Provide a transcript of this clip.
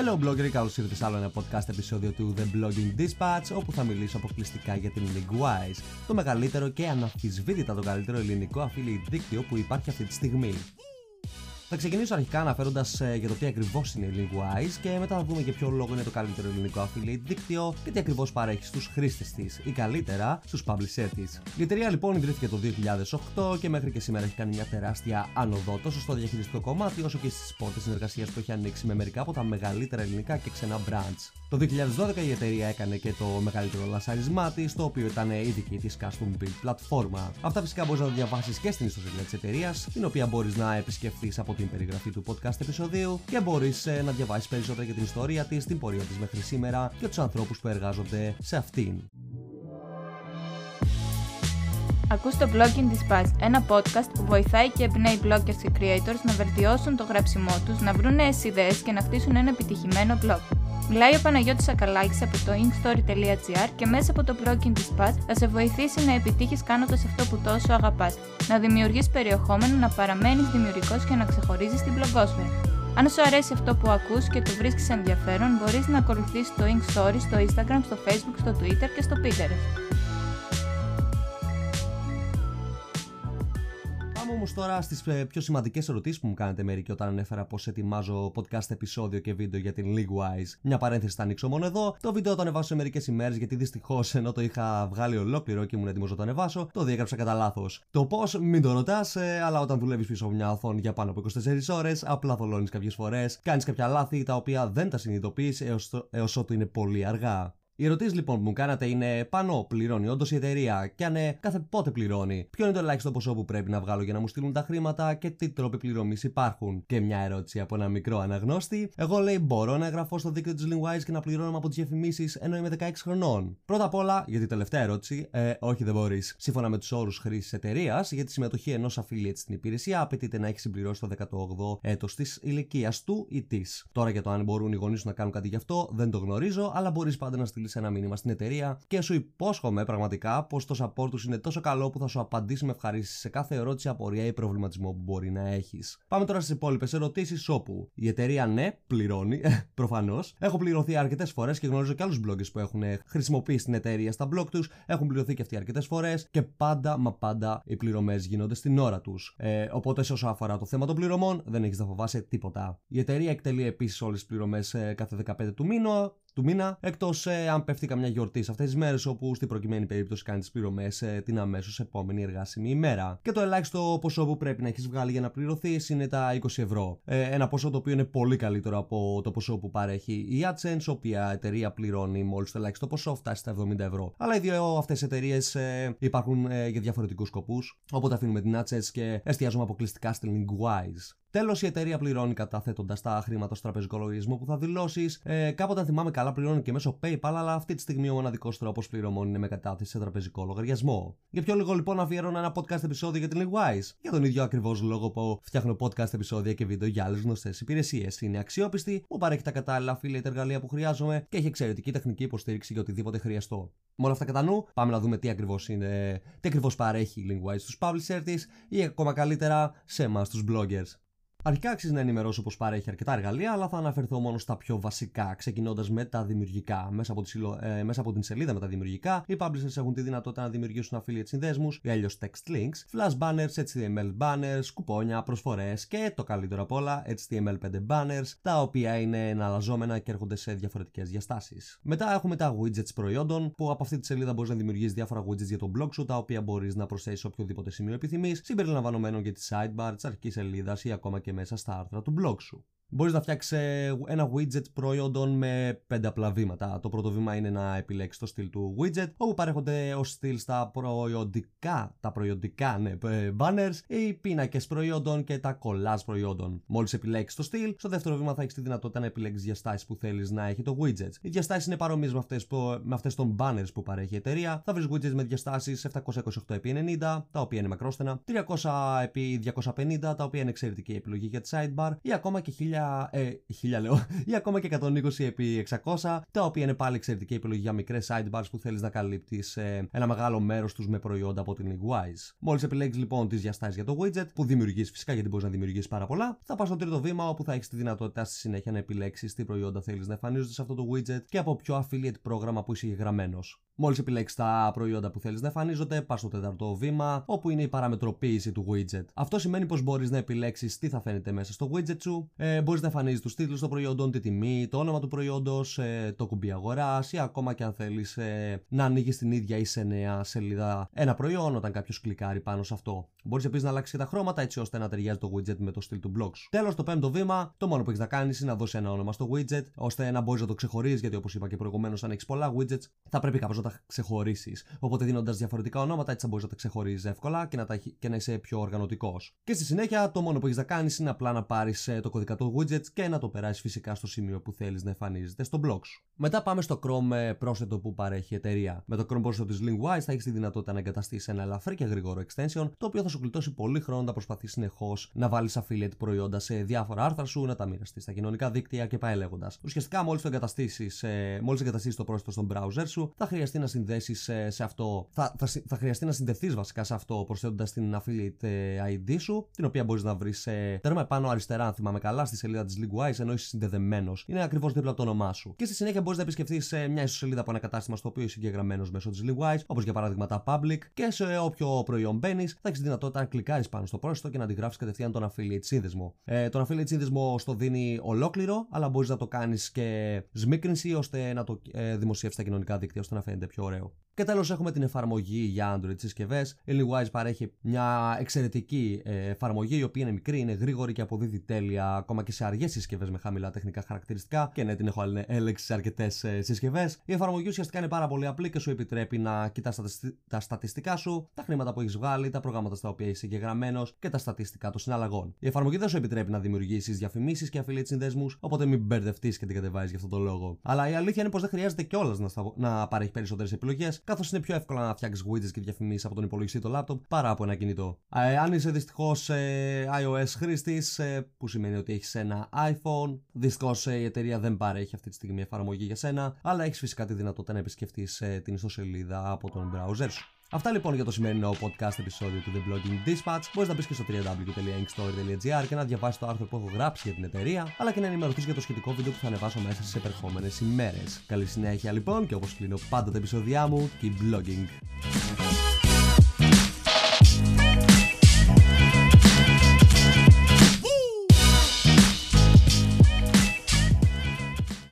Hello blogger, καλώς ήρθατε σε άλλο ένα podcast επεισόδιο του The Blogging Dispatch, όπου θα μιλήσω αποκλειστικά για την LinkWise, το μεγαλύτερο και αναμφισβήτητα το καλύτερο ελληνικό affiliate δίκτυο που υπάρχει αυτή τη στιγμή. Θα ξεκινήσω αρχικά αναφέροντας για το τι ακριβώς είναι η LinkWise και μετά θα δούμε για ποιο λόγο είναι το καλύτερο ελληνικό affiliate δίκτυο και τι ακριβώς παρέχει στους χρήστες της ή καλύτερα στους publisher της. Η εταιρεία λοιπόν ιδρύθηκε το 2008 και μέχρι και σήμερα έχει κάνει μια τεράστια άνοδο τόσο στο διαχειριστικό κομμάτι όσο και στις πόρτες συνεργασίας που έχει ανοίξει με μερικά από τα μεγαλύτερα ελληνικά και ξένα brands. Το 2012 η εταιρεία έκανε και το μεγαλύτερο λανσάρισμά της, το οποίο ήταν η δική της custom build πλατφόρμα. Αυτά φυσικά μπορείς να το διαβάσεις και στην ιστοσελίδα της εταιρείας, την οποία μπορείς να επισκεφθείς από την περιγραφή του podcast επεισοδίου και μπορείς να διαβάσεις περισσότερα για την ιστορία της, την πορεία της μέχρι σήμερα και τους ανθρώπους που εργάζονται σε αυτήν. Ακούς το Blogging Dispatch, ένα podcast που βοηθάει και εμπνέει bloggers και creators να βελτιώσουν το γράψιμό τους, να βρουν νέες ιδέες και να χτίσουν ένα επιτυχημένο blog. Μιλάει ο Παναγιώτης Ακαλάκης από το inkstory.gr και μέσα από το Blogging Dispatch θα σε βοηθήσει να επιτύχεις κάνοντας αυτό που τόσο αγαπάς, να δημιουργείς περιεχόμενο, να παραμένεις δημιουργικός και να ξεχωρίζεις την blogosfera. Αν σου αρέσει αυτό που ακούς και το βρίσκεις ενδιαφέρον, μπορείς να ακολουθήσεις το inkstory στο Instagram, στο Facebook, στο Twitter και στο Pinterest. Όμως τώρα στις πιο σημαντικές ερωτήσεις που μου κάνετε μερικοί όταν ανέφερα πως ετοιμάζω podcast επεισόδιο και βίντεο για την LinkWise. Μια παρένθεση θα ανοίξω μόνο εδώ. Το βίντεο το ανεβάσω σε μερικές ημέρες, γιατί δυστυχώς ενώ το είχα βγάλει ολόκληρο και ήμουν έτοιμος να το ανεβάσω, το διέγραψα κατά λάθος. Το πώς μην το ρωτάς, αλλά όταν δουλεύεις πίσω από μια οθόνη για πάνω από 24 ώρες, απλά θολώνεις κάποιες φορές, κάνεις κάποια λάθη τα οποία δεν τα συνειδητοποιείς έως ότου είναι πολύ αργά. Οι ερωτήσεις λοιπόν που μου κάνατε είναι: πάνω, πληρώνει όντως η εταιρεία? Και αν κάθε πότε πληρώνει? Ποιο είναι το ελάχιστο ποσό που πρέπει να βγάλω για να μου στείλουν τα χρήματα και τι τρόποι πληρωμής υπάρχουν? Και μια ερώτηση από ένα μικρό αναγνώστη: εγώ, λέει, μπορώ να εγγραφώ στο δίκτυο της LinkWise και να πληρώνω από τις διαφημίσεις ενώ είμαι 16 χρονών? Πρώτα απ' όλα, για την τελευταία ερώτηση, όχι, δεν μπορείς. Σύμφωνα με τους όρους χρήσης εταιρείας, για τη συμμετοχή ενός affiliate στην υπηρεσία απαιτείται να έχει συμπληρώσει το 18ο έτος της ηλικίας του ή της. Τώρα για το αν μπορούν οι γονείς να κάνουν κάτι γι' αυτό, δεν το γνωρίζω, αλλά μπορείς πάντα να στείλει ένα μήνυμα στην εταιρεία και σου υπόσχομαι πραγματικά πως το support τους είναι τόσο καλό που θα σου απαντήσει με ευχαρίστηση σε κάθε ερώτηση, απορία ή προβληματισμό που μπορεί να έχεις. Πάμε τώρα στις υπόλοιπες ερωτήσεις, όπου η εταιρεία ναι, πληρώνει, προφανώς. Έχω πληρωθεί αρκετές φορές και γνωρίζω και άλλους bloggers που έχουν χρησιμοποιήσει την εταιρεία στα blog τους, έχουν πληρωθεί και αυτοί αρκετές φορές και πάντα μα πάντα οι πληρωμές γίνονται στην ώρα τους. Οπότε σε όσο αφορά το θέμα των πληρωμών, δεν έχεις να φοβάσαι τίποτα. Η εταιρεία εκτελεί επίσης όλες τις πληρωμές κάθε 15 του μήνα, εκτός αν πέφτει καμιά γιορτή σε αυτές τις μέρες, όπου στην προκειμένη περίπτωση κάνει τις πληρωμές την αμέσως επόμενη εργάσιμη ημέρα. Και το ελάχιστο ποσό που πρέπει να έχεις βγάλει για να πληρωθείς είναι τα 20€. Ένα ποσό το οποίο είναι πολύ καλύτερο από το ποσό που παρέχει η AdSense, οποία εταιρεία πληρώνει μόλις το ελάχιστο ποσό φτάσει στα 70€. Αλλά οι δύο αυτές εταιρείες υπάρχουν για διαφορετικούς σκοπούς, οπότε αφήνουμε την AdSense και εστιάζουμε αποκλειστικά στη LinkWise. Τέλος, η εταιρεία πληρώνει καταθέτοντας τα χρήματα στο τραπεζικό λογαριασμό που θα δηλώσεις. Κάποτε, αν θυμάμαι καλά, πληρώνει και μέσω PayPal, αλλά αυτή τη στιγμή ο μοναδικός τρόπος πληρωμών είναι με κατάθεση σε τραπεζικό λογαριασμό. Για ποιο λόγο λοιπόν αφιέρωνα ένα podcast επεισόδιο για την LinkWise? Για τον ίδιο ακριβώς λόγο που φτιάχνω podcast επεισόδια και βίντεο για άλλες γνωστές υπηρεσίες. Είναι αξιόπιστη, μου παρέχει τα κατάλληλα affiliate εργαλεία που χρειάζομαι και έχει εξαιρετική τεχνική υποστήριξη για οτιδήποτε χρειαστώ. Με όλα αυτά κατά νου, πάμε να δούμε τι ακριβώς παρέχει η LinkWise στους publisher της ή ακόμα καλύτερα σε εμάς τους bloggers. Αρχικά αξίζει να ενημερώσω πως παρέχει αρκετά εργαλεία, αλλά θα αναφερθώ μόνο στα πιο βασικά, ξεκινώντας με τα δημιουργικά. Μέσα από την σελίδα με τα δημιουργικά, οι publishers έχουν τη δυνατότητα να δημιουργήσουν affiliate συνδέσμους ή αλλιώς text links, flash banners, HTML banners, κουπόνια, προσφορές και το καλύτερο απ' όλα, HTML5 banners, τα οποία είναι εναλλαζόμενα και έρχονται σε διαφορετικές διαστάσεις. Μετά έχουμε τα widgets προϊόντων, που από αυτή τη σελίδα μπορείς να δημιουργήσεις διάφορα widgets για τον blog σου, τα οποία μπορείς να προσθέσεις οποιοδήποτε σημείο επιθυμείς, συμπεριλαμβανομένων και τη sidebar, τη αρχική σελίδα ή ακόμα και μέσα στα άρθρα του blog σου. Μπορείς να φτιάξεις ένα widget προϊόντων με 5 απλά βήματα. Το πρώτο βήμα είναι να επιλέξεις το στυλ του widget, όπου παρέχονται ως στυλ στα προϊόντικα banners, οι πίνακες προϊόντων και τα κολλάζ προϊόντων. Μόλις επιλέξεις το στυλ, στο δεύτερο βήμα θα έχεις τη δυνατότητα να επιλέξεις διαστάσεις που θέλεις να έχει το widget. Οι διαστάσεις είναι παρομοίες με αυτές των banners που παρέχει η εταιρεία. Θα βρεις widgets με διαστάσεις 728x90, τα οποία είναι μακρόστενα, 300x250, τα οποία είναι εξαιρετική επιλογή για τη sidebar, ή ακόμα και 1000 1000 ή ακόμα και 120x600, τα οποία είναι πάλι εξαιρετική επιλογή για μικρές sidebars που θέλεις να καλύπτεις ένα μεγάλο μέρος τους με προϊόντα από την LinkWise. Μόλις επιλέγεις λοιπόν τις διαστάσεις για το widget που δημιουργείς, φυσικά γιατί μπορείς να δημιουργήσεις πάρα πολλά, θα πας στο τρίτο βήμα όπου θα έχεις τη δυνατότητα στη συνέχεια να επιλέξεις τι προϊόντα θέλεις να εμφανίζονται σε αυτό το widget και από ποιο affiliate πρόγραμμα που είσαι γραμμένος. Μόλις επιλέξεις τα προϊόντα που θέλεις να εμφανίζονται, πας στο τέταρτο βήμα, όπου είναι η παραμετροποίηση του widget. Αυτό σημαίνει πως μπορείς να επιλέξεις τι θα φαίνεται μέσα στο widget σου, μπορείς να εμφανίζεις τους τίτλους των προϊόντων, τη τιμή, το όνομα του προϊόντος, το κουμπί αγοράς ή ακόμα και αν θέλεις να ανοίγεις την ίδια ή σε νέα σελίδα ένα προϊόν όταν κάποιος κλικάρει πάνω σε αυτό. Μπορείς επίσης να αλλάξεις και τα χρώματα έτσι ώστε να ταιριάζει το widget με το στυλ του blog σου. Τέλος, το πέμπτο βήμα, το μόνο που έχεις να κάνεις είναι να δώσεις ένα όνομα στο widget ώστε να μπορείς να το ξεχωρίσεις, γιατί όπως είπα και προηγουμένως, αν έχεις πολλά widgets θα πρέπει κάπως να τα ξεχωρίσεις. Οπότε δίνοντας διαφορετικά ονόματα έτσι θα μπορείς να τα ξεχωρίζεις εύκολα και να είσαι πιο οργανωτικός. Και στη συνέχεια, το μόνο που έχεις να κάνεις είναι απλά να πάρεις το κωδικά του widgets και να το περάσεις φυσικά στο σημείο που θέλεις να εμφανίζεται στο blog σου. Μετά πάμε στο Chrome πρόσθετο που παρέχει η εταιρεία. Με το Chrome πρόσθετο της LinkWise θα έχεις τη δυνατότητα να εγκαταστήσεις ένα ελαφρύ και γρήγορο extension, το οποίο θα σου γλιτώσει πολύ χρόνο να προσπαθείς συνεχώς να βάλεις affiliate προϊόντα σε διάφορα άρθρα σου, να τα μοιραστείς στα κοινωνικά δίκτυα και πάει λέγοντας. Ουσιαστικά, μόλις εγκαταστήσεις το πρόσθετο στον browser σου, θα χρειαστεί να συνδέσεις σε αυτό, θα χρειαστεί να συνδεθείς βασικά σε αυτό προσθέτοντας την affiliate ID σου, την οποία μπορείς να βρεις τέρμα επάνω αριστερά, αν θυμάμαι καλά, στη σελίδα της LinkWise, ενώ είσαι συνδεδεμένος. Είναι ακριβώς δίπλα από το όνομά σου. Και στη συνέχεια μπορείς να επισκεφθείς μια ιστοσελίδα από ένα κατάστημα στο οποίο είσαι εγγεγραμμένος μέσω της LinkWise, όπως για παράδειγμα τα public, και σε όποιο προϊόν μπαίνεις, θα έχεις δυνατότητα να κλικάρεις πάνω στο πρόσθετο και να αντιγράψεις κατευθείαν τον affiliate σύνδεσμο. Τον affiliate σύνδεσμο στο δίνει ολόκληρο, αλλά μπορείς να το κάνεις και σμίκρινση ώστε να το δημοσιεύσεις στα κοινωνικά δίκτυα ώστε να φαίνεται πιο ωραίο. Και τέλος, έχουμε την εφαρμογή για Android συσκευές. Η LinkWise παρέχει μια εξαιρετική εφαρμογή, η οποία είναι μικρή, είναι γρήγορη και αποδίδει τέλεια ακόμα και σε αργές συσκευές με χαμηλά τεχνικά χαρακτηριστικά. Και ναι, την έχω έλεξει σε αρκετές συσκευές. Η εφαρμογή ουσιαστικά είναι πάρα πολύ απλή και σου επιτρέπει να κοιτάς τα στατιστικά σου, τα χρήματα που έχεις βγάλει, τα προγράμματα στα οποία είσαι εγγεγραμμένος και τα στατιστικά των συναλλαγών. Η εφαρμογή δεν σου επιτρέπει να δημιουργήσεις διαφημίσεις και affiliate συνδέσμους, οπότε μην μπερδευτείς και την κατεβάζεις γι' αυτόν τον λόγο. Αλλά η αλήθεια είναι πως δεν χρειάζεται κιόλας να παρέχει περισσότερες επιλογές, καθώς είναι πιο εύκολο να φτιάξεις widgets και διαφημίσεις από τον υπολογιστή το laptop παρά από ένα κινητό. Αν είσαι δυστυχώς iOS χρήστης, που σημαίνει ότι έχεις ένα iPhone, δυστυχώς η εταιρεία δεν παρέχει αυτή τη στιγμή εφαρμογή για σένα, αλλά έχεις φυσικά τη δυνατότητα να επισκεφτείς την ιστοσελίδα από τον browser σου. Αυτά λοιπόν για το σημερινό podcast επεισόδιο του The Blogging Dispatch. Μπορείς να μπεις και στο www.engstore.gr και να διαβάσεις το άρθρο που έχω γράψει για την εταιρεία, αλλά και να ενημερωθείς για το σχετικό βίντεο που θα ανεβάσω μέσα στις επερχόμενες ημέρες. Καλή συνέχεια λοιπόν, και όπως κλείνω πάντα τα επεισόδια μου, keep blogging.